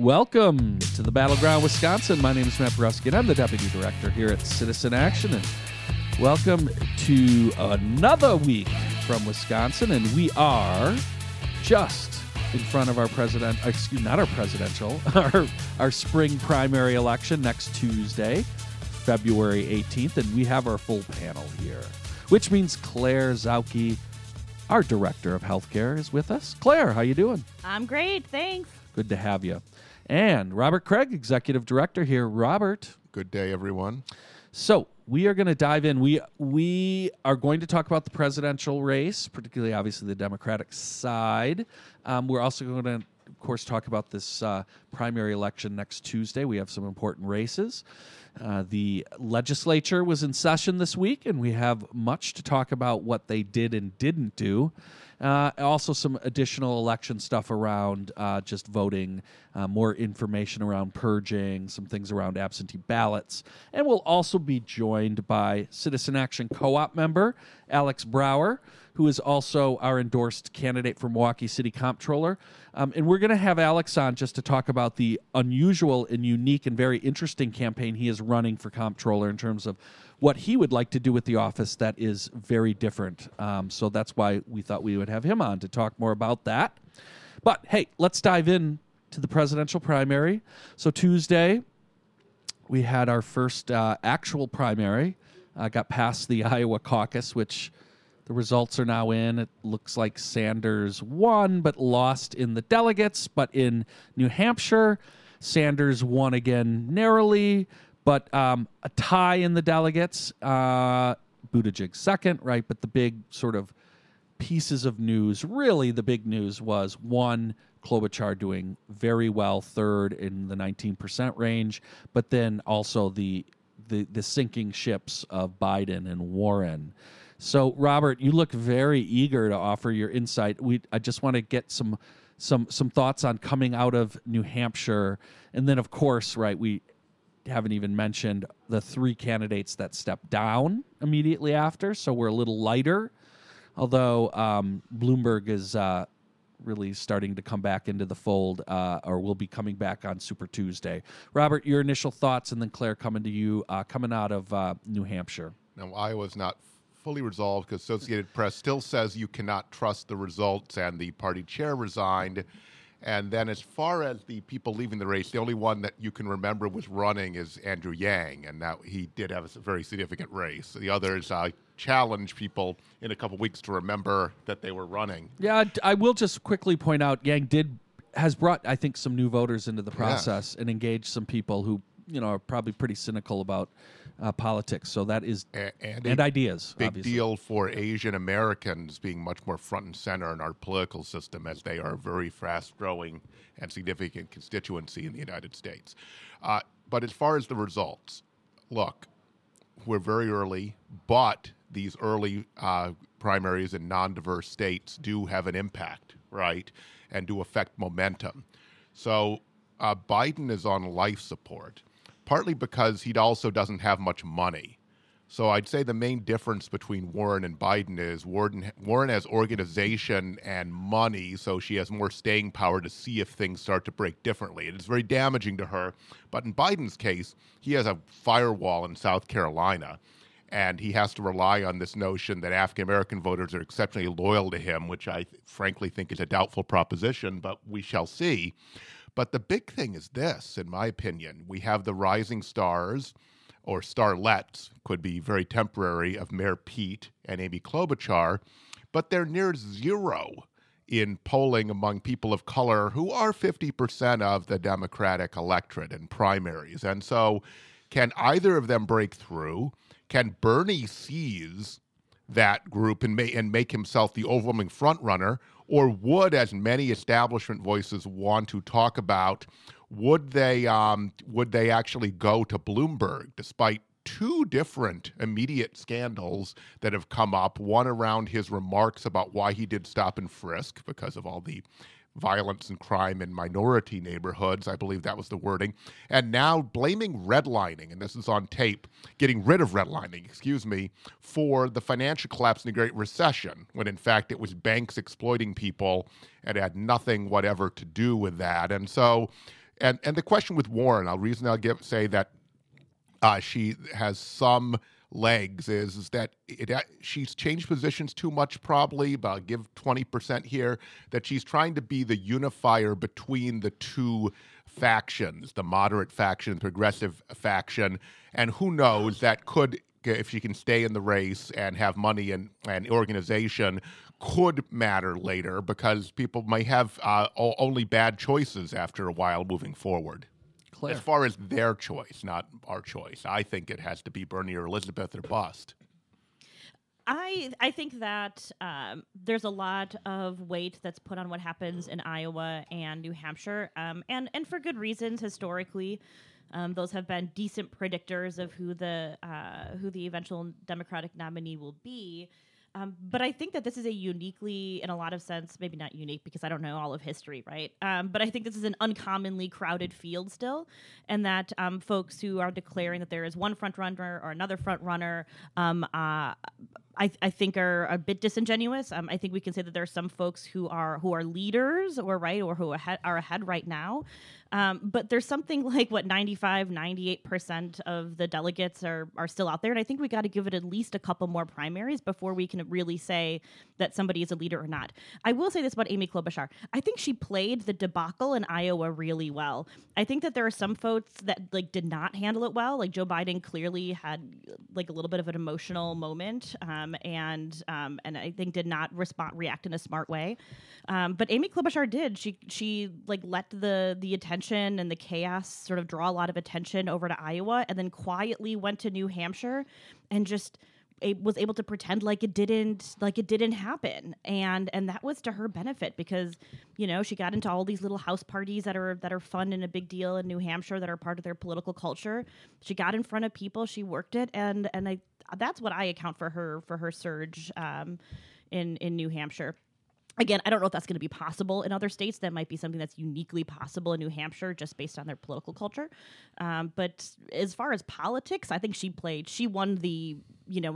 Welcome to the Battleground, Wisconsin. My name is Matt Borowski, and I'm the Deputy Director here at Citizen Action. And welcome to another week from Wisconsin. And we are just in front of our our spring primary election next Tuesday, February 18th. And we have our full panel here, which means Claire Zauke, our Director of Healthcare, is with us. Claire, how you doing? I'm great, thanks. Good to have you. And Robert Craig, Executive Director here. Robert. Good day, everyone. So we are going to dive in. We are going to talk about the presidential race, particularly, obviously, the Democratic side. We're also going to, of course, talk about this primary election next Tuesday. We have some important races. The legislature was in session this week, and we have much to talk about what they did and didn't do. Also some additional election stuff around just voting, more information around purging, some things around absentee ballots. And we'll also be joined by Citizen Action co-op member Alex Brower, who is also our endorsed candidate for Milwaukee City Comptroller. And we're going to have Alex on just to talk about the unusual and unique and very interesting campaign he is running for Comptroller in terms of what he would like to do with the office that is very different. So that's why we thought we would have him on to talk more about that. But hey, let's dive in to the presidential primary. So Tuesday, we had our first actual primary. Got past the Iowa caucus, which the results are now in. It looks like Sanders won, but lost in the delegates. But in New Hampshire, Sanders won again narrowly, but a tie in the delegates. Buttigieg second, right? But the big sort of pieces of news, really the big news was, one, Klobuchar doing very well, third in the 19% range, but then also the sinking ships of Biden and Warren. So, Robert, you look very eager to offer your insight. I just want to get some thoughts on coming out of New Hampshire. And then, of course, right, we haven't even mentioned the three candidates that stepped down immediately after, so we're a little lighter. Although Bloomberg is really starting to come back into the fold, or will be coming back on Super Tuesday. Robert, your initial thoughts, and then Claire, coming to you, coming out of New Hampshire. Now, Iowa's not fully resolved because Associated Press still says you cannot trust the results, and the party chair resigned. And then as far as the people leaving the race, the only one that you can remember was running is Andrew Yang, and now he did have a very significant race. The others, I challenge people in a couple weeks to remember that they were running. Yeah, I will just quickly point out, Yang has brought, I think, some new voters into the process, and engaged some people who, you know, are probably pretty cynical about politics. So that is, and ideas. Big obviously. Deal for Asian Americans being much more front and center in our political system, as they are a very fast growing and significant constituency in the United States. But as far as the results, look, we're very early, but these early primaries in non-diverse states do have an impact, right, and do affect momentum. So Biden is on life support, partly because he also doesn't have much money. So I'd say the main difference between Warren and Biden is Warren has organization and money, so she has more staying power to see if things start to break differently. It is very damaging to her. But in Biden's case, he has a firewall in South Carolina, and he has to rely on this notion that African-American voters are exceptionally loyal to him, which I frankly think is a doubtful proposition, but we shall see. But the big thing is this, in my opinion. We have the rising stars, or starlets, could be very temporary, of Mayor Pete and Amy Klobuchar, but they're near zero in polling among people of color, who are 50% of the Democratic electorate in primaries. And so can either of them break through? Can Bernie seize that group and make himself the overwhelming frontrunner? Or would, as many establishment voices want to talk about, would they actually go to Bloomberg, despite two different immediate scandals that have come up, one around his remarks about why he did stop and frisk because of all the violence and crime in minority neighborhoods, I believe that was the wording, and now blaming redlining, and this is on tape, getting rid of redlining, for the financial collapse in the Great Recession, when in fact it was banks exploiting people and had nothing whatever to do with that. And so And the question with Warren, I'll say that she has some legs is that she's changed positions too much probably, but I'll give 20% here, that she's trying to be the unifier between the two factions, the moderate faction, progressive faction, and who knows, that could, if she can stay in the race and have money and organization, could matter later because people may have only bad choices after a while moving forward. Claire. As far as their choice, not our choice. I think it has to be Bernie or Elizabeth or bust. I think that there's a lot of weight that's put on what happens in Iowa and New Hampshire, and for good reasons historically. Those have been decent predictors of who the eventual Democratic nominee will be. But I think that this is a uniquely, in a lot of sense, maybe not unique because I don't know all of history, right? But I think this is an uncommonly crowded field still, and that folks who are declaring that there is one front runner or another front runner, I think are a bit disingenuous. I think we can say that there are some folks who are leaders or who are ahead right now. But there's something like 95-98% of the delegates are still out there. And I think we got to give it at least a couple more primaries before we can really say that somebody is a leader or not. I will say this about Amy Klobuchar. I think she played the debacle in Iowa really well. I think that there are some folks that did not handle it well. Joe Biden clearly had a little bit of an emotional moment and I think did not react in a smart way. But Amy Klobuchar did. She let the attention and the chaos sort of draw a lot of attention over to Iowa, and then quietly went to New Hampshire and just was able to pretend like it didn't happen, and that was to her benefit because she got into all these little house parties that are fun and a big deal in New Hampshire that are part of their political culture. She got in front of people, she worked it, and that's what I account for her surge in New Hampshire. Again, I don't know if that's going to be possible in other states. That might be something that's uniquely possible in New Hampshire just based on their political culture. But as far as politics, I think she won the,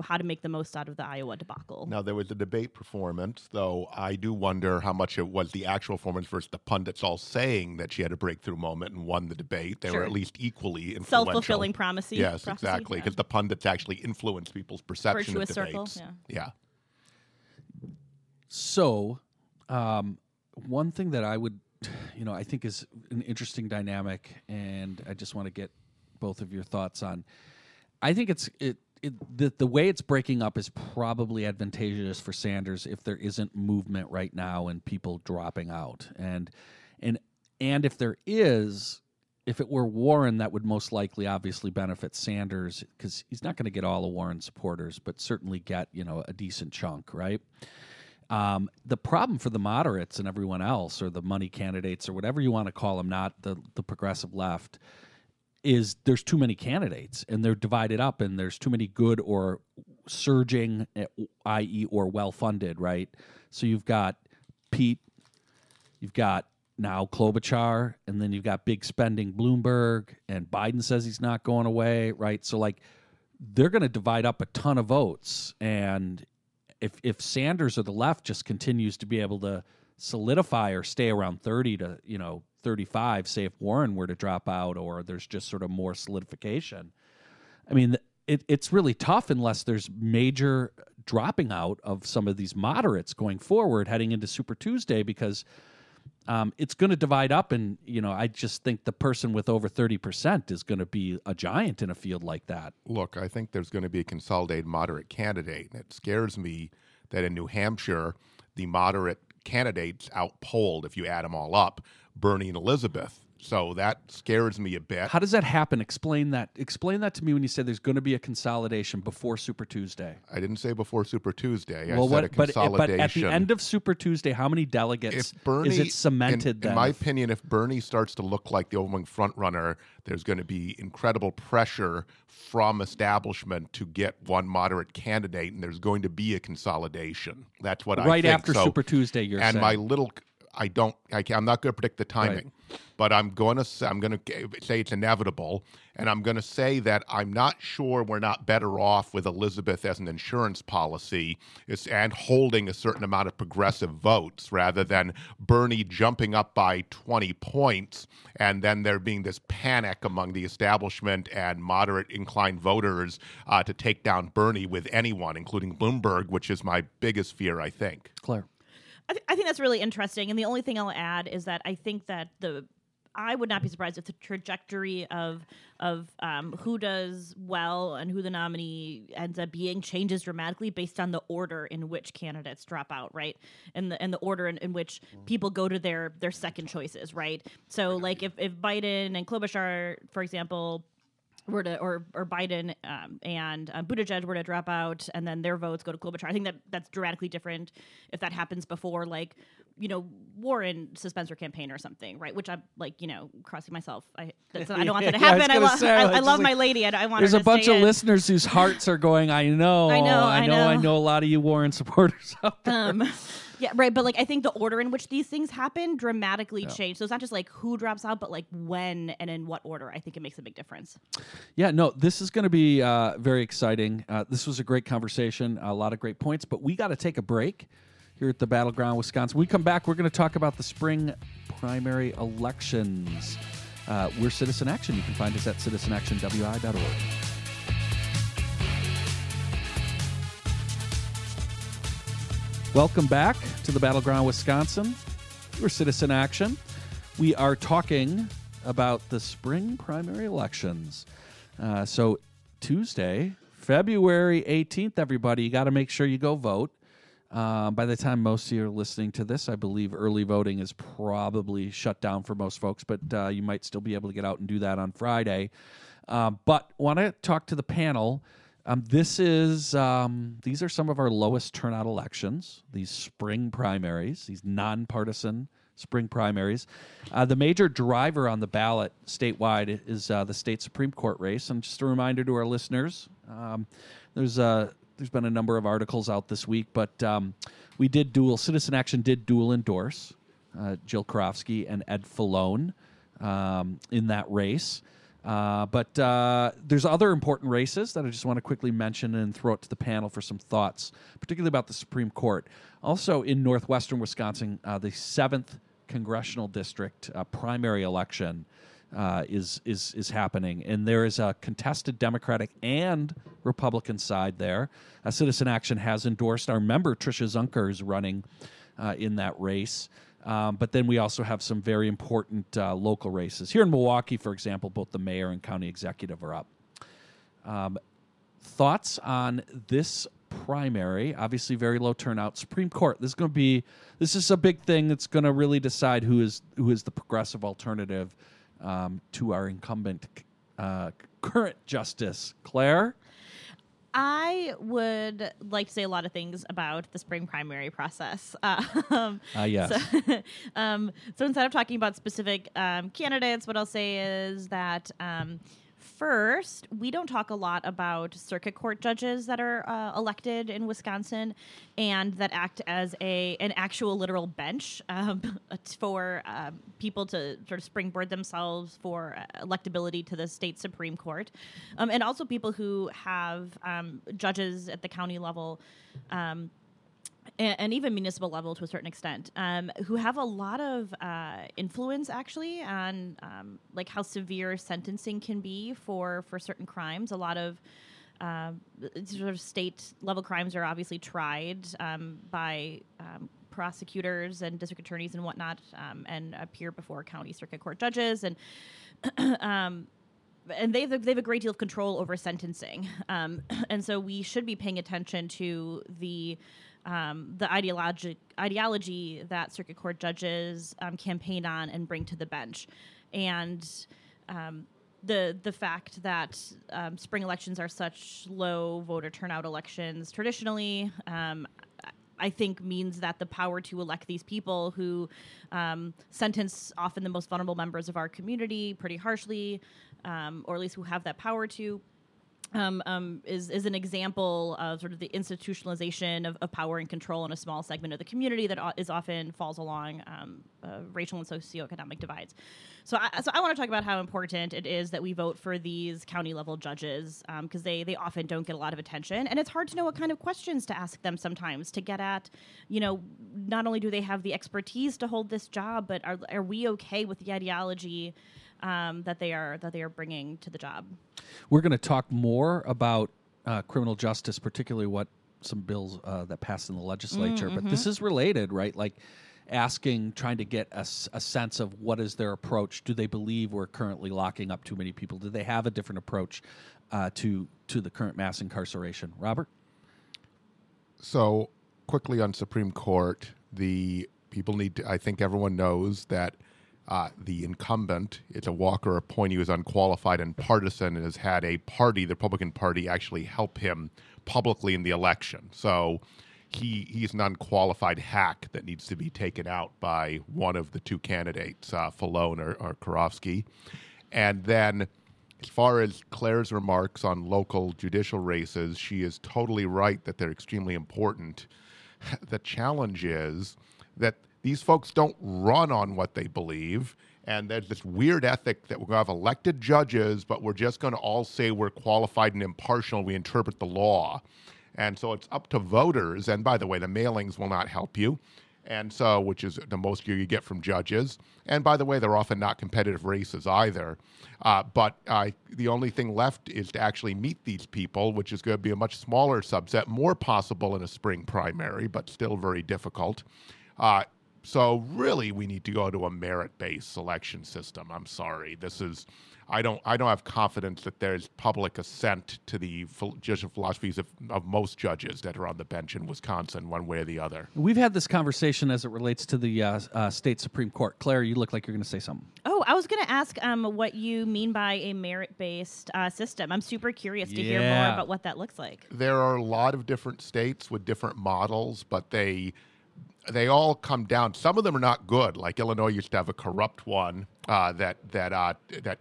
how to make the most out of the Iowa debacle. Now, there was a debate performance, though I do wonder how much it was the actual performance versus the pundits all saying that she had a breakthrough moment and won the debate. They were at least equally influential. Self-fulfilling prophecy. Yes, exactly, because the pundits actually influence people's perception of debates. Virtuous circle, yeah. So... one thing that I would, I think is an interesting dynamic, and I just want to get both of your thoughts on. I think the way it's breaking up is probably advantageous for Sanders if there isn't movement right now and people dropping out, and if there is, if it were Warren, that would most likely obviously benefit Sanders because he's not going to get all of Warren's supporters, but certainly get a decent chunk, right? The problem for the moderates and everyone else, or the money candidates, or whatever you want to call them, not the progressive left, is there's too many candidates, and they're divided up, and there's too many good or surging, i.e. or well-funded, right? So you've got Pete, you've got now Klobuchar, and then you've got big spending Bloomberg, and Biden says he's not going away, right? So, they're going to divide up a ton of votes, and... If Sanders or the left just continues to be able to solidify or stay around 30 to 35, say if Warren were to drop out or there's just sort of more solidification, I mean it's really tough unless there's major dropping out of some of these moderates going forward heading into Super Tuesday because it's going to divide up and I just think the person with over 30% is going to be a giant in a field like that. Look, I think there's going to be a consolidated moderate candidate, and it scares me that in New Hampshire the moderate candidates outpolled, if you add them all up, Bernie and Elizabeth. So that scares me a bit. How does that happen? Explain that to me when you say there's going to be a consolidation before Super Tuesday. I didn't say before Super Tuesday. I said a consolidation. But at the end of Super Tuesday, how many delegates is it cemented then? In my opinion, if Bernie starts to look like the overwhelming frontrunner, there's going to be incredible pressure from establishment to get one moderate candidate, and there's going to be a consolidation. That's what I think. Right after Super Tuesday, you're saying. And my little... I'm not going to predict the timing, right. But I'm going to say it's inevitable, and I'm going to say that I'm not sure we're not better off with Elizabeth as an insurance policy and holding a certain amount of progressive votes rather than Bernie jumping up by 20 points and then there being this panic among the establishment and moderate inclined voters to take down Bernie with anyone, including Bloomberg, which is my biggest fear, I think. Claire. I think that's really interesting. And the only thing I'll add is that I think that I would not be surprised if the trajectory of who does well and who the nominee ends up being changes dramatically based on the order in which candidates drop out, right? And the order in which people go to their second choices, right? So like if Biden and Klobuchar, for example, or Biden and Buttigieg were to drop out, and then their votes go to Klobuchar. I think that's dramatically different if that happens before, like, you know, Warren suspends her campaign or something, right? Which I'm like, you know, crossing myself. I don't want that to happen. I love my lady. I want. There's a bunch of listeners whose hearts are going. I know. A lot of you Warren supporters out there. Yeah, right. But like, I think the order in which these things happen dramatically change. So it's not just like who drops out, but like when and in what order. I think it makes a big difference. Yeah, no, this is going to be very exciting. This was a great conversation, a lot of great points, but we got to take a break here at the Battleground, Wisconsin. When we come back, we're going to talk about the spring primary elections. We're Citizen Action. You can find us at citizenactionwi.org. Welcome back to the Battleground, Wisconsin. We're Citizen Action. We are talking about the spring primary elections. So Tuesday, February 18th, everybody, you got to make sure you go vote. By the time most of you are listening to this, I believe early voting is probably shut down for most folks, but you might still be able to get out and do that on Friday. But want to talk to the panel. These are some of our lowest turnout elections, these spring primaries, these nonpartisan spring primaries. The major driver on the ballot statewide is the state Supreme Court race. And just a reminder to our listeners, there's been a number of articles out this week, but Citizen Action did dual endorse Jill Karofsky and Ed Fallone in that race. But there's other important races that I just want to quickly mention and throw it to the panel for some thoughts, particularly about the Supreme Court. Also in northwestern Wisconsin, the 7th congressional district primary election is happening. And there is a contested Democratic and Republican side there. Citizen Action has endorsed our member, Trisha Zunker, who's running in that race. But then we also have some very important local races. Here in Milwaukee, for example, both the mayor and county executive are up. Thoughts on this primary? Obviously, very low turnout. Supreme Court. This is a big thing that's going to really decide who is the progressive alternative to our incumbent current justice, Claire. I would like to say a lot of things about the spring primary process. Yes. So instead of talking about specific candidates, what I'll say is that first, we don't talk a lot about circuit court judges that are elected in Wisconsin and that act as an actual literal bench for people to sort of springboard themselves for electability to the state Supreme Court, and also people who have judges at the county level and even municipal level to a certain extent, who have a lot of influence actually on like how severe sentencing can be for certain crimes. A lot of sort of state level crimes are obviously tried by prosecutors and district attorneys and whatnot, and appear before county circuit court judges and. And they have a great deal of control over sentencing, and so we should be paying attention to the ideology that circuit court judges campaign on and bring to the bench, and the fact that spring elections are such low voter turnout elections traditionally, I think means that the power to elect these people who sentence often the most vulnerable members of our community pretty harshly, or at least who have that power to, is an example of sort of the institutionalization of power and control in a small segment of the community that is often falls along racial and socioeconomic divides. So I want to talk about how important it is that we vote for these county-level judges because they often don't get a lot of attention, and it's hard to know what kind of questions to ask them sometimes to get at, you know, not only do they have the expertise to hold this job, but are we okay with the ideology that they are bringing to the job? We're going to talk more about criminal justice, particularly what some bills that passed in the legislature. Mm-hmm. But this is related, right? Like trying to get a sense of what is their approach. Do they believe we're currently locking up too many people? Do they have a different approach to the current mass incarceration? Robert? So quickly on Supreme Court, the people need to, I think everyone knows that the incumbent, it's a Walker appointee who is unqualified and partisan and has had a party, the Republican Party, actually help him publicly in the election. So he's an unqualified hack that needs to be taken out by one of the two candidates, Fallone or Karofsky. And then as far as Claire's remarks on local judicial races, she is totally right that they're extremely important. The challenge is that these folks don't run on what they believe, and there's this weird ethic that we're going to have elected judges, but we're just going to all say we're qualified and impartial, we interpret the law. And so it's up to voters, and by the way, the mailings will not help you, and so, which is the most you get from judges. And by the way, they're often not competitive races either. But the only thing left is to actually meet these people, which is going to be a much smaller subset, more possible in a spring primary, but still very difficult. So really, we need to go to a merit-based selection system. I'm sorry, I don't have confidence that there's public assent to the judicial philosophies of most judges that are on the bench in Wisconsin, one way or the other. We've had this conversation as it relates to the state Supreme Court. Claire, you look like you're going to say something. Oh, I was going to ask what you mean by a merit-based system. I'm super curious to hear more about what that looks like. There are a lot of different states with different models, but they all come down. Some of them are not good. Like Illinois used to have a corrupt one that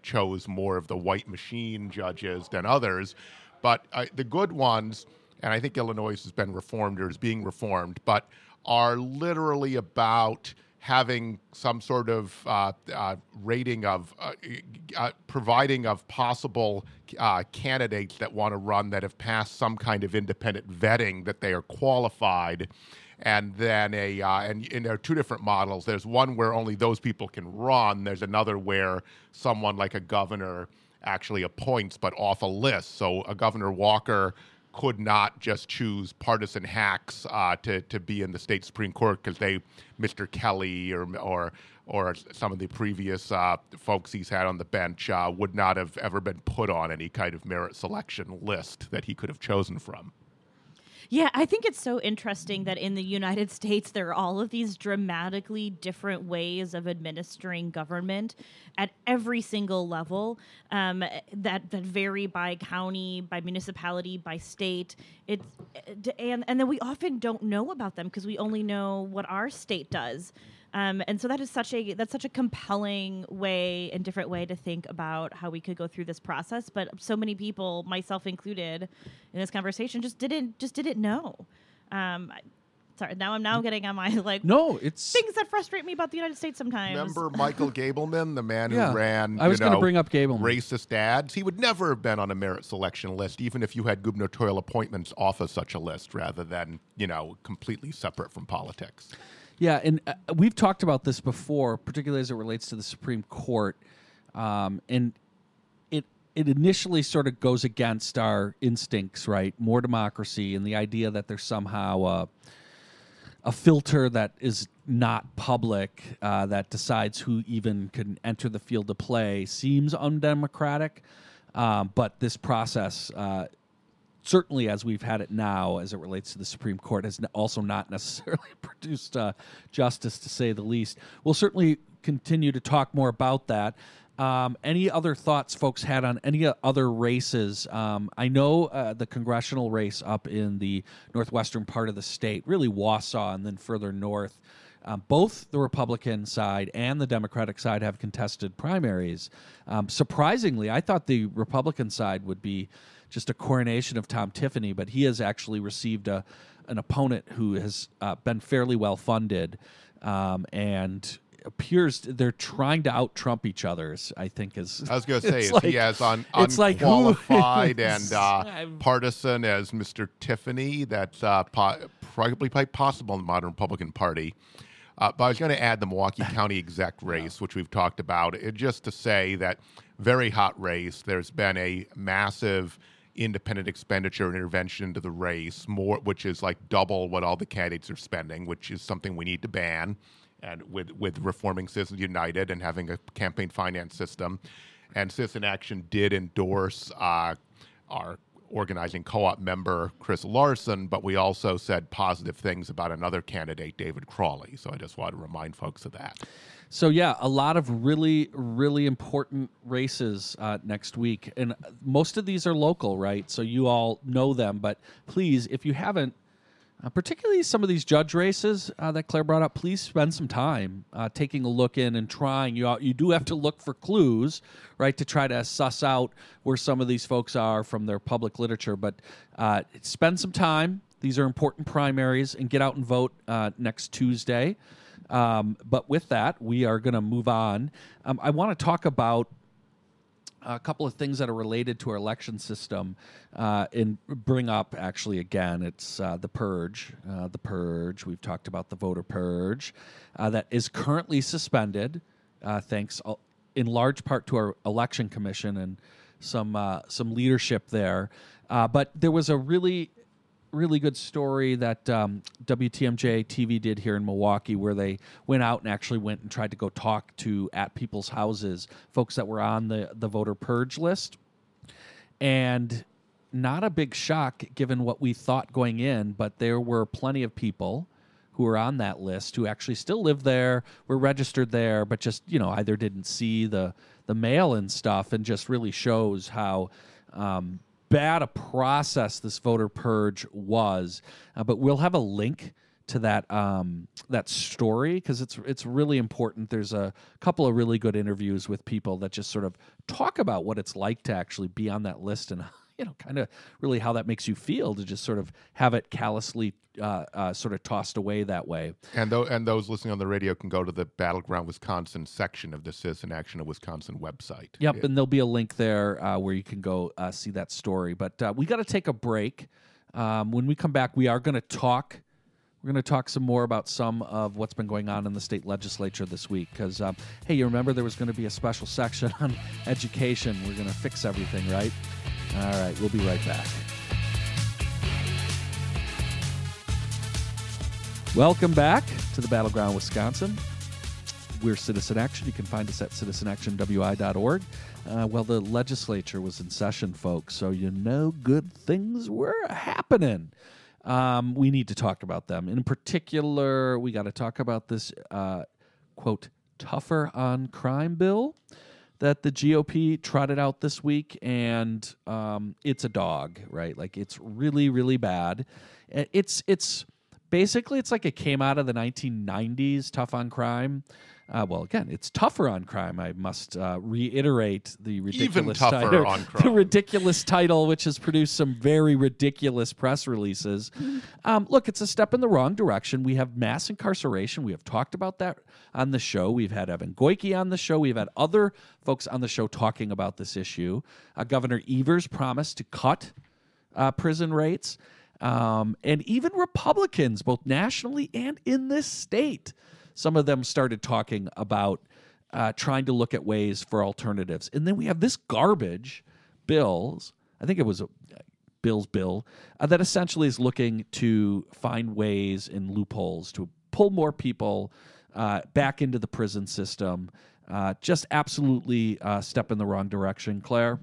chose more of the white machine judges than others. But the good ones, and I think Illinois has been reformed or is being reformed, but are literally about having some sort of rating of providing of possible candidates that want to run that have passed some kind of independent vetting that they are qualified. And then and there are two different models. There's one where only those people can run. There's another where someone like a governor actually appoints, but off a list. So a Governor Walker could not just choose partisan hacks to be in the state Supreme Court because Mr. Kelly or some of the previous folks he's had on the bench would not have ever been put on any kind of merit selection list that he could have chosen from. Yeah, I think it's so interesting that in the United States, there are all of these dramatically different ways of administering government at every single level that vary by county, by municipality, by state. And then we often don't know about them because we only know what our state does. And so that's such a compelling way and different way to think about how we could go through this process. But so many people, myself included, in this conversation, just didn't know. Sorry, now I'm getting on my things that frustrate me about the United States sometimes. Remember Michael Gableman, the man who ran? I was going to bring up Gableman. Racist ads. He would never have been on a merit selection list, even if you had gubernatorial appointments off of such a list, rather than completely separate from politics. Yeah, and we've talked about this before, particularly as it relates to the Supreme Court, and it initially sort of goes against our instincts, right? More democracy and the idea that there's somehow a filter that is not public that decides who even can enter the field of play seems undemocratic, but this process certainly, as we've had it now, as it relates to the Supreme Court, has also not necessarily produced justice, to say the least. We'll certainly continue to talk more about that. Any other thoughts folks had on any other races? I know the congressional race up in the northwestern part of the state, really Wausau and then further north, both the Republican side and the Democratic side have contested primaries. Surprisingly, I thought the Republican side would be just a coronation of Tom Tiffany, but he has actually received an opponent who has been fairly well funded, and appears they're trying to out Trump each other's. I think is. I was going to say, like, he has unqualified and partisan as Mr. Tiffany. That's probably possible in the modern Republican Party. But I was going to add the Milwaukee County exec race, which we've talked about, just to say that very hot race. There's been a massive independent expenditure and intervention into the race, more which is like double what all the candidates are spending, which is something we need to ban. And with reforming Citizens United and having a campaign finance system, and Citizen Action did endorse our organizing co-op member, Chris Larson, but we also said positive things about another candidate, David Crawley. So I just want to remind folks of that. So, yeah, a lot of really, really important races next week. And most of these are local, right? So you all know them. But please, if you haven't, particularly some of these judge races that Claire brought up, please spend some time taking a look in and trying. You do have to look for clues, right, to try to suss out where some of these folks are from their public literature. But spend some time. These are important primaries, and get out and vote next Tuesday. But with that, we are going to move on. I want to talk about a couple of things that are related to our election system, and bring up actually again. It's the purge. We've talked about the voter purge that is currently suspended, thanks in large part to our election commission and some leadership there. But there was a really good story that WTMJ TV did here in Milwaukee, where they went and tried to go talk to at people's houses, folks that were on the voter purge list. And not a big shock given what we thought going in, but there were plenty of people who were on that list who actually still live there, were registered there, but just, either didn't see the mail and stuff, and just really shows how bad a process this voter purge was, but we'll have a link to that that story because it's really important. There's a couple of really good interviews with people that just sort of talk about what it's like to actually be on that list and kind of really how that makes you feel to just sort of have it callously sort of tossed away that way. And those listening on the radio can go to the Battleground Wisconsin section of the Citizen Action of Wisconsin website. Yep, and there'll be a link there where you can go see that story. But we got to take a break. When we come back, we are going to talk. We're going to talk some more about some of what's been going on in the state legislature this week because, hey, you remember there was going to be a special section on education. We're going to fix everything, right? All right, we'll be right back. Welcome back to the Battleground Wisconsin. We're Citizen Action. You can find us at citizenactionwi.org. Well, the legislature was in session, folks, so good things were happening. We need to talk about them. In particular, we got to talk about this, quote, tougher on crime bill that the GOP trotted out this week, and it's a dog, right? Like, it's really, really bad. It's basically, it's like it came out of the 1990s, tough on crime. Well, again, it's tougher on crime. I must reiterate the ridiculous title, on crime. The ridiculous title, which has produced some very ridiculous press releases. Look, it's a step in the wrong direction. We have mass incarceration. We have talked about that on the show. We've had Evan Goyke on the show. We've had other folks on the show talking about this issue. Governor Evers promised to cut prison rates. And even Republicans, both nationally and in this state, some of them started talking about trying to look at ways for alternatives. And then we have this garbage bills. I think it was a Bill's bill that essentially is looking to find ways and loopholes to pull more people back into the prison system. Just absolutely step in the wrong direction, Claire.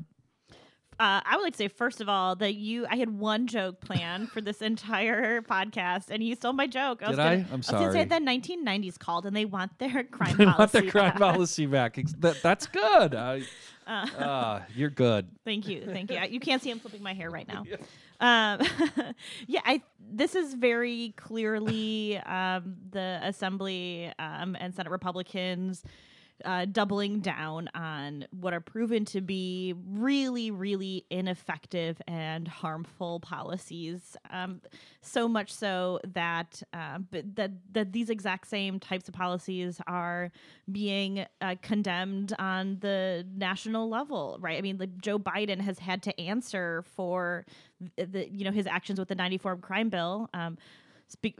I would like to say, first of all, that I had one joke planned for this entire podcast, and you stole my joke. I'm sorry. I was going to say the 1990s called, and they want their crime policy back. That's good. You're good. Thank you. You can't see I'm flipping my hair right now. This is very clearly the Assembly and Senate Republicans doubling down on what are proven to be really, really ineffective and harmful policies. So much so that that these exact same types of policies are being condemned on the national level, right? I mean, like, Joe Biden has had to answer for his actions with the 94 crime bill,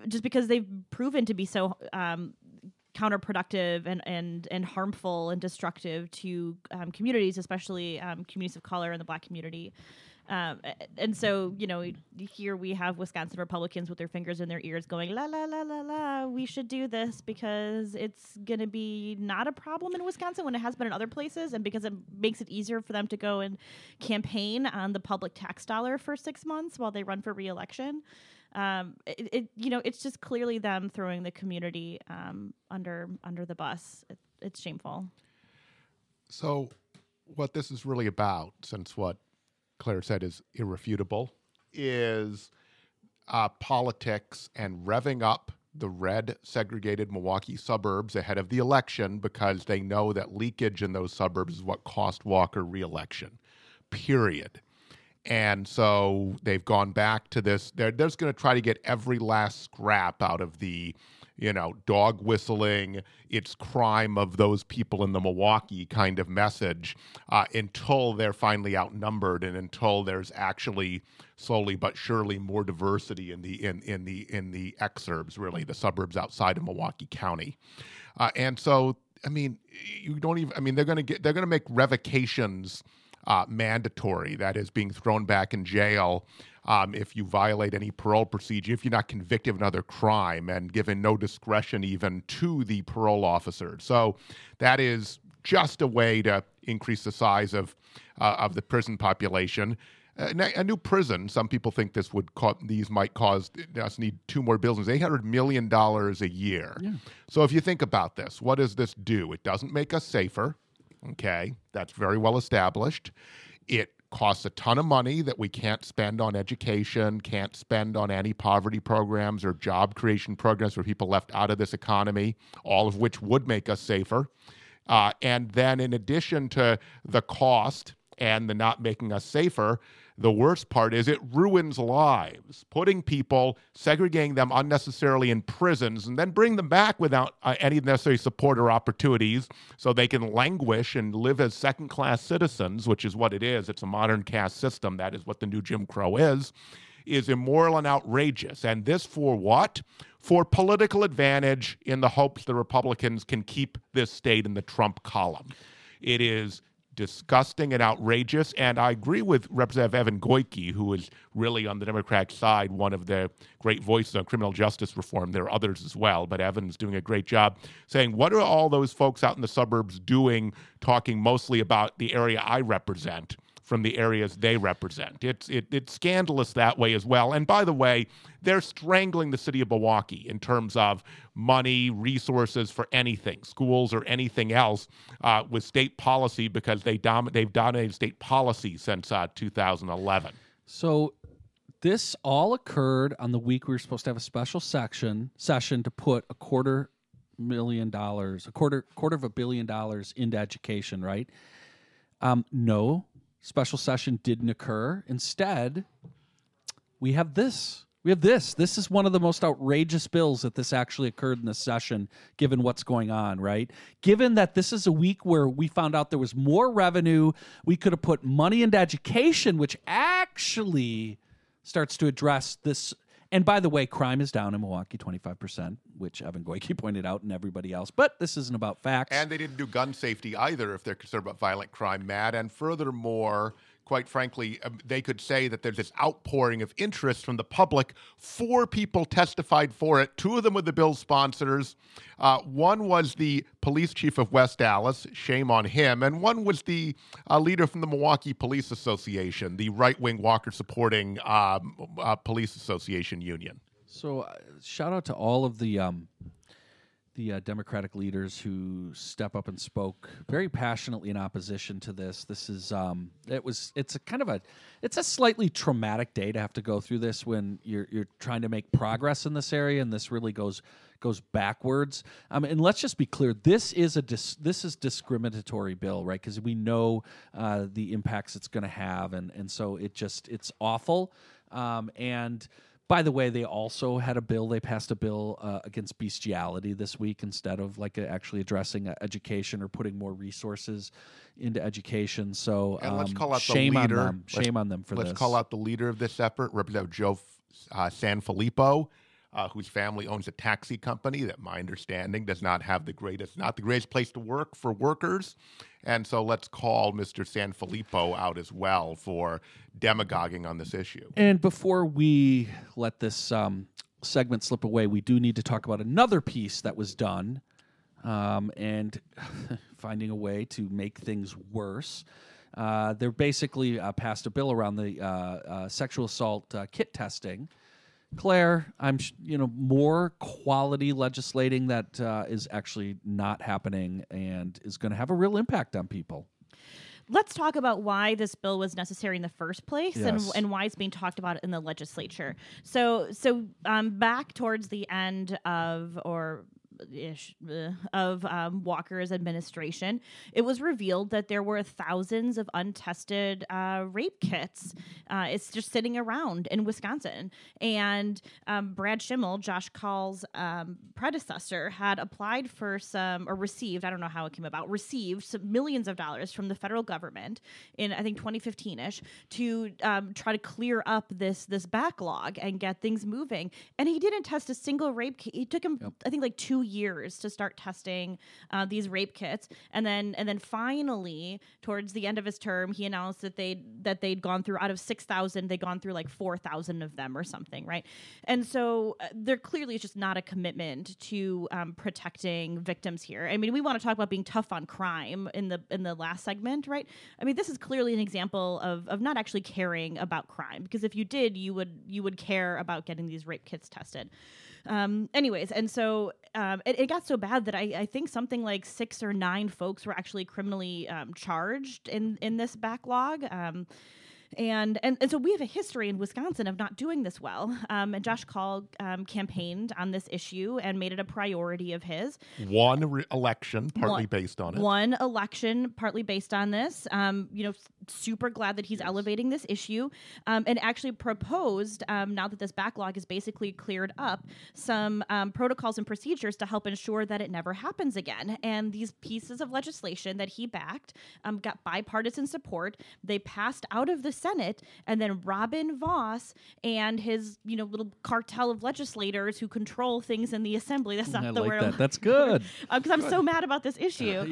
just because they've proven to be so counterproductive and harmful and destructive to communities, especially communities of color and the Black community. And so, here we have Wisconsin Republicans with their fingers in their ears going, la, la, la, la, la, we should do this because it's going to be not a problem in Wisconsin when it has been in other places, and because it makes it easier for them to go and campaign on the public tax dollar for 6 months while they run for reelection. It's just clearly them throwing the community under the bus. It's shameful. So what this is really about, since what Claire said is irrefutable, is politics and revving up the red segregated Milwaukee suburbs ahead of the election, because they know that leakage in those suburbs is what cost Walker re-election, period. And so they've gone back to this. They're just going to try to get every last scrap out of the, dog whistling, it's crime of those people in the Milwaukee kind of message, until they're finally outnumbered and until there's actually slowly but surely more diversity in the exurbs, really, the suburbs outside of Milwaukee County. And so, they're going to make revocations mandatory, that is, being thrown back in jail if you violate any parole procedure, if you're not convicted of another crime, and given no discretion even to the parole officer. So that is just a way to increase the size of the prison population. A new prison. Some people think this would these might cause us need two more buildings. $800 million a year. Yeah. So if you think about this, what does this do? It doesn't make us safer. Okay, that's very well established. It costs a ton of money that we can't spend on education, can't spend on anti-poverty programs or job creation programs for people left out of this economy, all of which would make us safer. And then in addition to the cost and the not making us safer, the worst part is it ruins lives, putting people, segregating them unnecessarily in prisons, and then bring them back without any necessary support or opportunities so they can languish and live as second-class citizens, which is what it is. It's a modern caste system. That is what the new Jim Crow is immoral and outrageous. And this for what? For political advantage, in the hopes the Republicans can keep this state in the Trump column. It is disgusting and outrageous, and I agree with Representative Evan Goyke, who is really on the Democrat side, one of the great voices on criminal justice reform. There are others as well, but Evan's doing a great job saying, what are all those folks out in the suburbs doing, talking mostly about the area I represent from the areas they represent? It's scandalous that way as well. And by the way, they're strangling the city of Milwaukee in terms of money, resources for anything, schools or anything else, with state policy, because they've dominated state policy since 2011. So this all occurred on the week we were supposed to have a special session to put $250 million into education, right? No. Special session didn't occur. Instead, we have this. This is one of the most outrageous bills that this actually occurred in this session, given what's going on, right? Given that this is a week where we found out there was more revenue, we could have put money into education, which actually starts to address this. And by the way, crime is down in Milwaukee 25%, which Evan Goyke pointed out, and everybody else. But this isn't about facts. And they didn't do gun safety either, if they're concerned about violent crime, Matt. And furthermore, quite frankly, they could say that there's this outpouring of interest from the public. 4 people testified for it. 2 of them were the bill's sponsors. One was the police chief of West Dallas. Shame on him. And one was the leader from the Milwaukee Police Association, the right-wing Walker-supporting police association union. So shout out to all of the the Democratic leaders who step up and spoke very passionately in opposition to this. This is it's a slightly traumatic day to have to go through this when you're trying to make progress in this area, and this really goes backwards. And let's just be clear: this is discriminatory bill, right? Because we know the impacts it's going to have, and so it's awful. And by the way, they also had a bill. They passed a bill against bestiality this week instead of actually addressing education or putting more resources into education. So let's call out shame the leader. On them. Shame on them for this. Let's call out the leader of this effort, Representative Joe Sanfelippo, whose family owns a taxi company that, my understanding, does not have not the greatest place to work for workers. And so let's call Mr. Sanfelippo out as well for demagoguing on this issue. And before we let this segment slip away, we do need to talk about another piece that was done and finding a way to make things worse. They're basically passed a bill around the sexual assault kit testing. Claire, I'm more quality legislating that is actually not happening and is going to have a real impact on people. Let's talk about why this bill was necessary in the first place, yes, and why it's being talked about in the legislature. So back towards the end of Walker's administration, it was revealed that there were thousands of untested rape kits. It's just sitting around in Wisconsin. And Brad Schimmel, Josh Kaul's predecessor, had applied for some, or received, I don't know how it came about, received some millions of dollars from the federal government in, I think, 2015-ish to try to clear up this backlog and get things moving. And he didn't test a single rape kit. It took him, I think, like 2 years to start testing these rape kits, and then finally, towards the end of his term, he announced that they'd gone through, out of 6,000, they'd gone through like 4,000 of them or something, right? And so there clearly is just not a commitment to protecting victims here. I mean, we want to talk about being tough on crime in the last segment, right? I mean, this is clearly an example of not actually caring about crime, because if you did, you would care about getting these rape kits tested. Anyways, and so it got so bad that I think something like 6 or 9 folks were actually criminally charged in this backlog. And so we have a history in Wisconsin of not doing this well. And Josh Kaul campaigned on this issue and made it a priority of his. One election, partly based on this. Super glad that he's elevating this issue and actually proposed, now that this backlog is basically cleared up, some protocols and procedures to help ensure that it never happens again. And these pieces of legislation that he backed got bipartisan support. They passed out of the Senate, and then Robin Voss and his little cartel of legislators who control things in the Assembly. That's not the word. That's good. Because I'm so mad about this issue.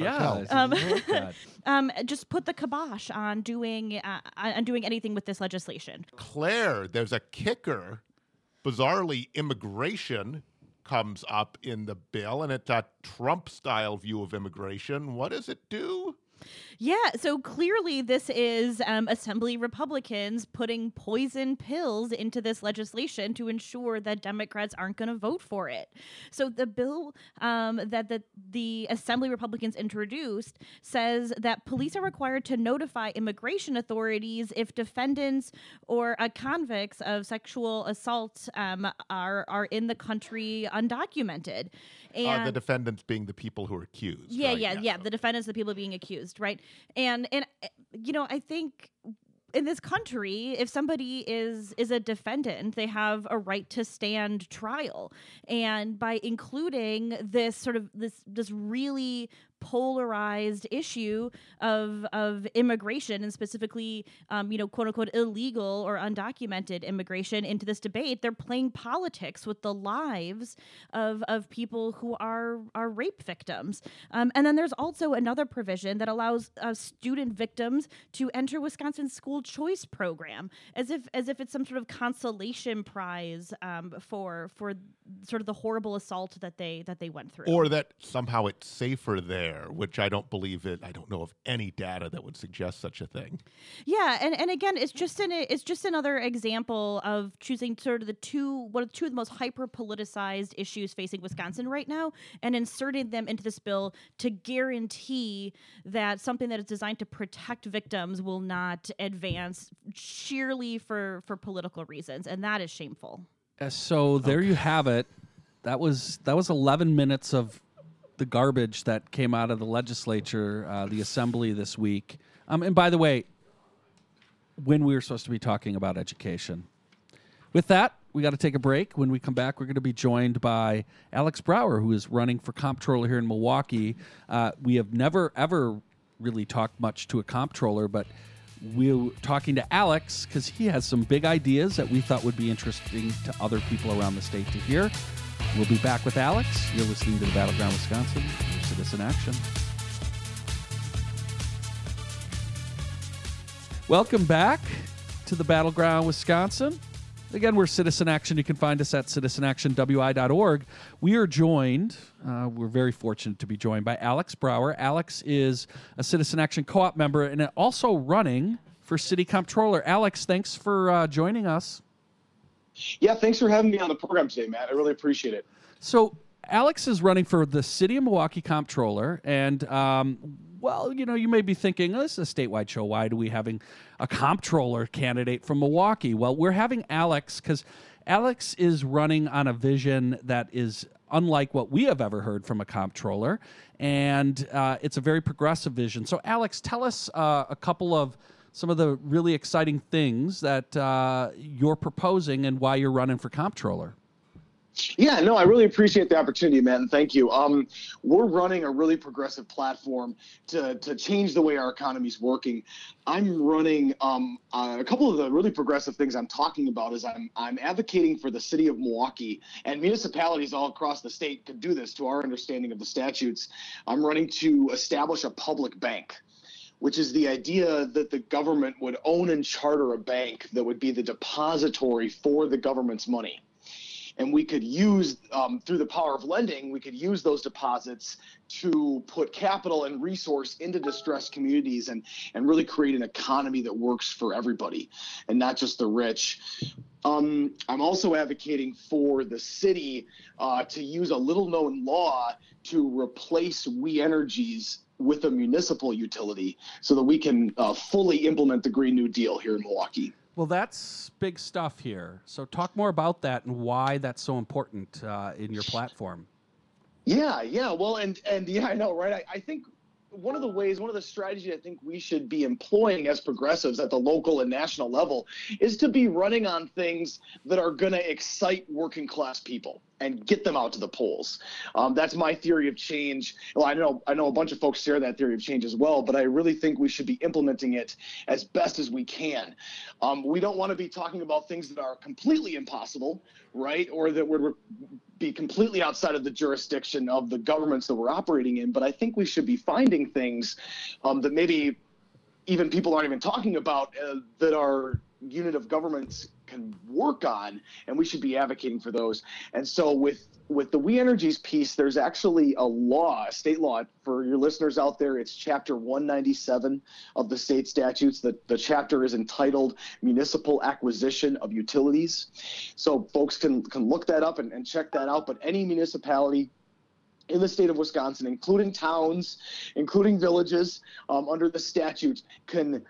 Just put the kibosh on doing anything with this legislation. Claire, there's a kicker. Bizarrely, immigration comes up in the bill, and it's a Trump-style view of immigration. What does it do? Yeah, so clearly this is Assembly Republicans putting poison pills into this legislation to ensure that Democrats aren't going to vote for it. So the bill that the Assembly Republicans introduced says that police are required to notify immigration authorities if defendants or convicts of sexual assault are in the country undocumented. And the defendants being the people who are accused. The defendants, the people being accused. Right. And I think in this country, if somebody is a defendant, they have a right to stand trial. And by including this sort of this really polarized issue of immigration, and specifically, quote unquote, illegal or undocumented immigration into this debate, they're playing politics with the lives of people who are rape victims. And then there's also another provision that allows student victims to enter Wisconsin's school choice program as if it's some sort of consolation prize for sort of the horrible assault that they went through, or that somehow it's safer there. there, which I don't believe it. I don't know of any data that would suggest such a thing. Yeah, and again, it's just another example of choosing sort of two of the most hyper politicized issues facing Wisconsin right now, and inserting them into this bill to guarantee that something that is designed to protect victims will not advance sheerly for political reasons, and that is shameful. So there you have it. That was 11 minutes of the garbage that came out of the legislature, the assembly this week. And by the way, when we were supposed to be talking about education. With that, we got to take a break. When we come back, we're going to be joined by Alex Brower, who is running for comptroller here in Milwaukee. We have never, ever really talked much to a comptroller, but we're talking to Alex because he has some big ideas that we thought would be interesting to other people around the state to hear. We'll be back with Alex. You're listening to the Battleground Wisconsin, Citizen Action. Welcome back to the Battleground Wisconsin. Again, we're Citizen Action. You can find us at citizenactionwi.org. We are joined, we're very fortunate to be joined by Alex Brower. Alex is a Citizen Action co-op member and also running for city comptroller. Alex, thanks for joining us. Yeah, thanks for having me on the program today, Matt. I really appreciate it. So Alex is running for the city of Milwaukee comptroller, and well, you know, you may be thinking, oh, this is a statewide show. Why do we having a comptroller candidate from Milwaukee? Well, we're having Alex because Alex is running on a vision that is unlike what we have ever heard from a comptroller, and it's a very progressive vision. So, Alex, tell us a couple of some of the really exciting things that you're proposing and why you're running for comptroller. Yeah, no, I really appreciate the opportunity, man. Thank you. We're running a really progressive platform to change the way our economy's working. I'm running a couple of the really progressive things I'm talking about is I'm advocating for the city of Milwaukee, and municipalities all across the state could do this to our understanding of the statutes. I'm running to establish a public bank, which is the idea that the government would own and charter a bank that would be the depository for the government's money. And we could use, through the power of lending, we could use those deposits to put capital and resource into distressed communities and really create an economy that works for everybody and not just the rich. I'm also advocating for the city to use a little-known law to replace We Energies with a municipal utility so that we can fully implement the Green New Deal here in Milwaukee. Well, that's big stuff here. So talk more about that and why that's so important in your platform. Yeah. Well, and yeah, I know, right? I think one of the strategies I think we should be employing as progressives at the local and national level is to be running on things that are going to excite working class people and get them out to the polls. That's my theory of change. Well, I know a bunch of folks share that theory of change as well, but I really think we should be implementing it as best as we can. We don't want to be talking about things that are completely impossible, right? Or that would be completely outside of the jurisdiction of the governments that we're operating in. But I think we should be finding things that maybe even people aren't even talking about that our unit of governments can work on, and we should be advocating for those. And so with the We Energies piece, there's actually a law, a state law. For your listeners out there, it's Chapter 197 of the state statutes. The chapter is entitled Municipal Acquisition of Utilities. So folks can look that up and check that out. But any municipality in the state of Wisconsin, including towns, including villages, under the statute, can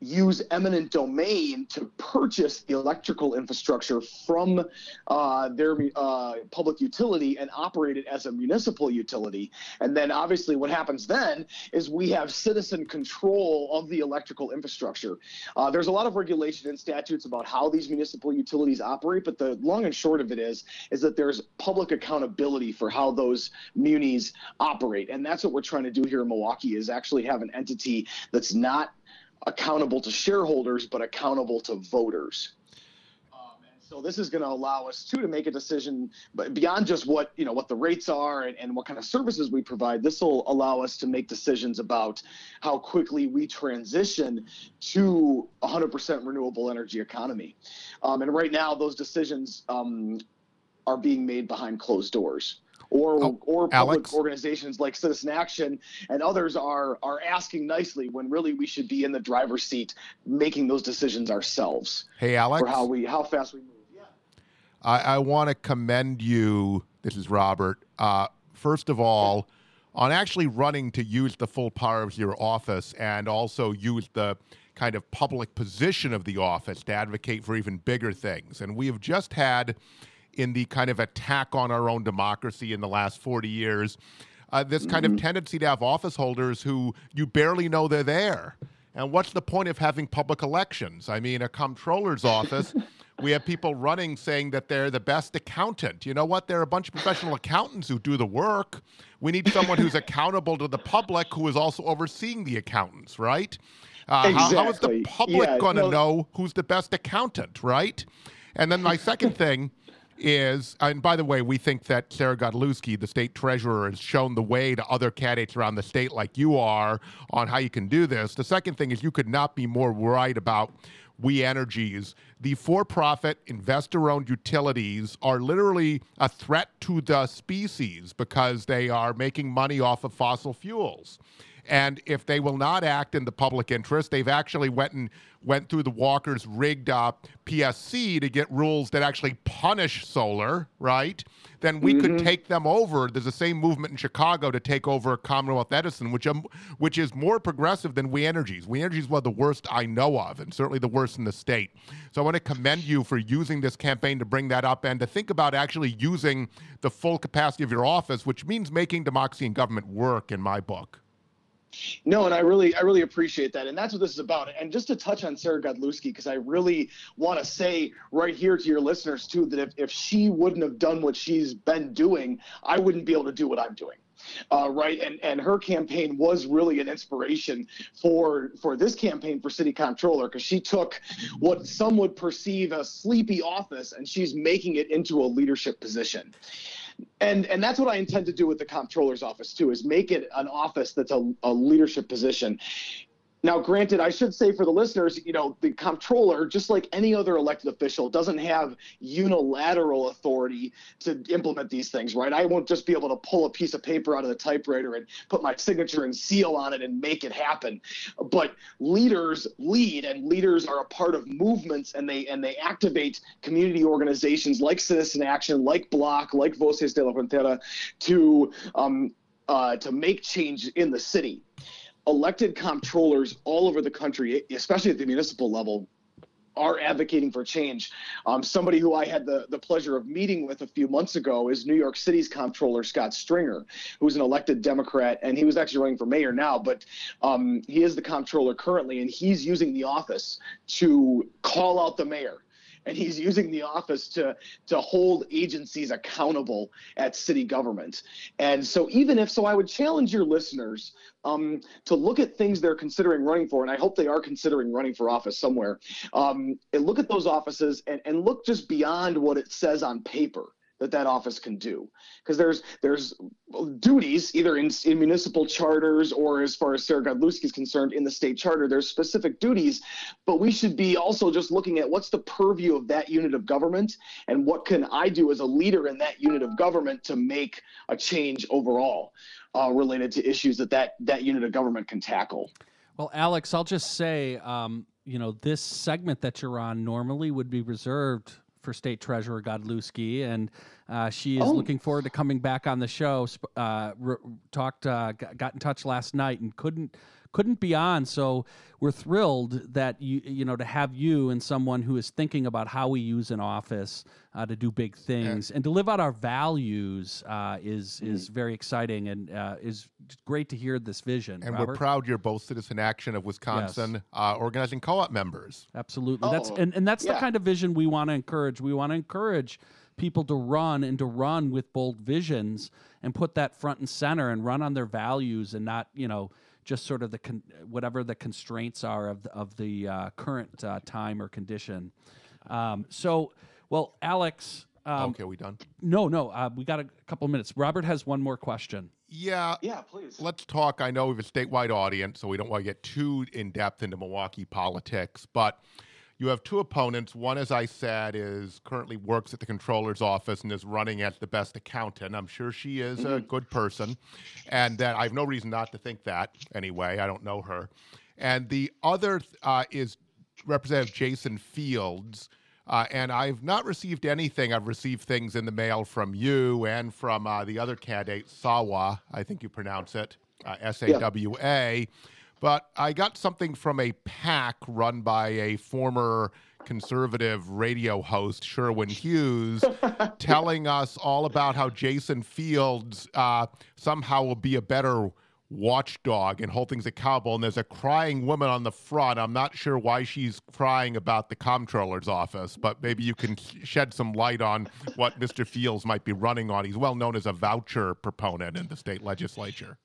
use eminent domain to purchase the electrical infrastructure from their public utility and operate it as a municipal utility. And then obviously what happens then is we have citizen control of the electrical infrastructure. There's a lot of regulation in statutes about how these municipal utilities operate, but the long and short of it is that there's public accountability for how those munis operate. And that's what we're trying to do here in Milwaukee, is actually have an entity that's not accountable to shareholders, but accountable to voters. And so this is going to allow us to make a decision, but beyond just what the rates are and what kind of services we provide. This will allow us to make decisions about how quickly we transition to 100% renewable energy economy. And right now, those decisions are being made behind closed doors. or public Alex? Organizations like Citizen Action and others are asking nicely when really we should be in the driver's seat making those decisions ourselves. Hey, Alex. For how fast we move. Yeah. I want to commend you. This is Robert. First of all, on actually running to use the full power of your office and also use the kind of public position of the office to advocate for even bigger things. And we have just had, in the kind of attack on our own democracy in the last 40 years, this kind of tendency to have office holders who you barely know they're there. And what's the point of having public elections? I mean, a comptroller's office, we have people running saying that they're the best accountant. You know what? There are a bunch of professional accountants who do the work. We need someone who's accountable to the public who is also overseeing the accountants, right? Exactly. How is the public going to know who's the best accountant, right? And then my second thing is, and by the way, we think that Sarah Godlewski, the state treasurer, has shown the way to other candidates around the state like you are on how you can do this. The second thing is you could not be more right about We Energies. The for-profit, investor-owned utilities are literally a threat to the species because they are making money off of fossil fuels. And if they will not act in the public interest, they've actually went through the Walker's rigged PSC to get rules that actually punish solar, right? Then we could take them over. There's the same movement in Chicago to take over Commonwealth Edison, which is more progressive than We Energies. We Energies is one of the worst I know of, and certainly the worst in the state. So I want to commend you for using this campaign to bring that up and to think about actually using the full capacity of your office, which means making democracy and government work in my book. No, and I really appreciate that. And that's what this is about. And just to touch on Sarah Godlewski, because I really want to say right here to your listeners, too, that if she wouldn't have done what she's been doing, I wouldn't be able to do what I'm doing. Right. And her campaign was really an inspiration for this campaign for city comptroller, because she took what some would perceive a sleepy office and she's making it into a leadership position. And that's what I intend to do with the comptroller's office, too, is make it an office that's a leadership position. Now, granted, I should say for the listeners, you know, the comptroller, just like any other elected official, doesn't have unilateral authority to implement these things, right? I won't just be able to pull a piece of paper out of the typewriter and put my signature and seal on it and make it happen. But leaders lead, and leaders are a part of movements, and they activate community organizations like Citizen Action, like BLOC, like Voces de la Frontera to make change in the city. Elected comptrollers all over the country, especially at the municipal level, are advocating for change. Somebody who I had the pleasure of meeting with a few months ago is New York City's comptroller, Scott Stringer, who's an elected Democrat, and he was actually running for mayor now, but he is the comptroller currently, and he's using the office to call out the mayor. And he's using the office to hold agencies accountable at city government. And so I would challenge your listeners to look at things they're considering running for, and I hope they are considering running for office somewhere, and look at those offices and look just beyond what it says on paper that office can do, because there's duties either in municipal charters or, as far as Sarah Godlewski is concerned, in the state charter. There's specific duties, but we should be also just looking at what's the purview of that unit of government and what can I do as a leader in that unit of government to make a change overall related to issues that unit of government can tackle. Well, Alex, I'll just say, this segment that you're on normally would be reserved for State Treasurer Godlewski, and she is looking forward to coming back on the show. Got in touch last night and couldn't be on, so we're thrilled that you to have you and someone who is thinking about how we use an office to do big things and to live out our values is very exciting and is great to hear this vision. And Robert, we're proud you're both Citizen Action of Wisconsin organizing co-op members. Absolutely, that's the kind of vision we want to encourage. We want to encourage people to run with bold visions and put that front and center and run on their values and not just sort of whatever the constraints are of the current time or condition. Alex. Okay, we done? No, we got a couple minutes. Robert has one more question. Yeah, please. Let's talk. I know we have a statewide audience, so we don't want to get too in-depth into Milwaukee politics, but You have two opponents. One, as I said, is currently works at the Comptroller's office and is running as the best accountant. I'm sure she is a good person, and that I have no reason not to think that anyway. I don't know her. And the other is Representative Jason Fields. And I've not received anything. I've received things in the mail from you and from the other candidate, Sawa, I think you pronounce it, S-A-W-A. Yeah. But I got something from a PAC run by a former conservative radio host, Sherwin Hughes, telling us all about how Jason Fields somehow will be a better watchdog and hold things accountable. And there's a crying woman on the front. I'm not sure why she's crying about the Comptroller's office, but maybe you can shed some light on what Mr. Fields might be running on. He's well known as a voucher proponent in the state legislature.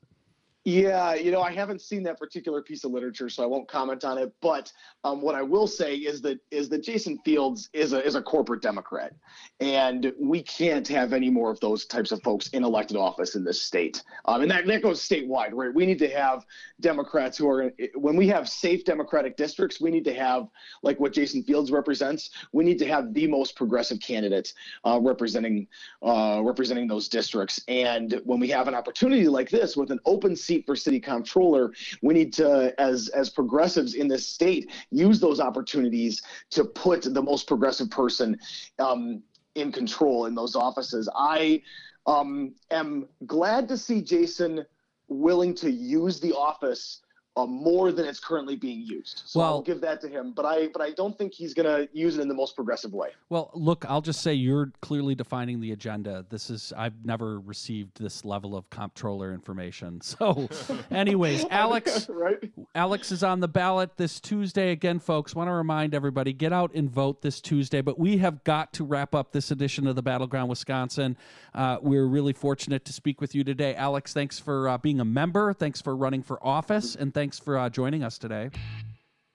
Yeah, you know, I haven't seen that particular piece of literature, so I won't comment on it. But what I will say is that Jason Fields is a corporate Democrat, and we can't have any more of those types of folks in elected office in this state. And that goes statewide, right? We need to have Democrats who are – when we have safe Democratic districts, we need to have, like what Jason Fields represents, we need to have the most progressive candidate representing those districts. And when we have an opportunity like this with an open seat for city comptroller, we need to, as progressives in this state, use those opportunities to put the most progressive person in control in those offices. I am glad to see Jason willing to use the office more than it's currently being used. So I'll give that to him, but I don't think he's going to use it in the most progressive way. Well, look, I'll just say you're clearly defining the agenda. I've never received this level of comptroller information. So anyways, Alex, right? Alex is on the ballot this Tuesday. Again, folks, want to remind everybody, get out and vote this Tuesday, but we have got to wrap up this edition of the Battleground Wisconsin. We're really fortunate to speak with you today. Alex, thanks for being a member. Thanks for running for office, and thanks for joining us today.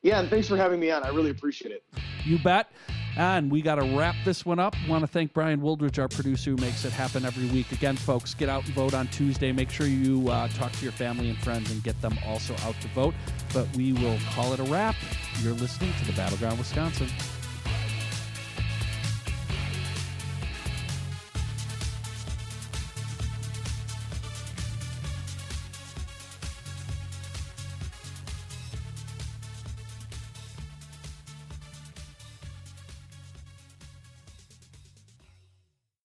Yeah, and thanks for having me on. I really appreciate it. You bet. And we got to wrap this one up. Want to thank Brian Wooldridge, our producer, who makes it happen every week. Again, folks, get out and vote on Tuesday. Make sure you talk to your family and friends and get them also out to vote. But we will call it a wrap. You're listening to the Battleground Wisconsin.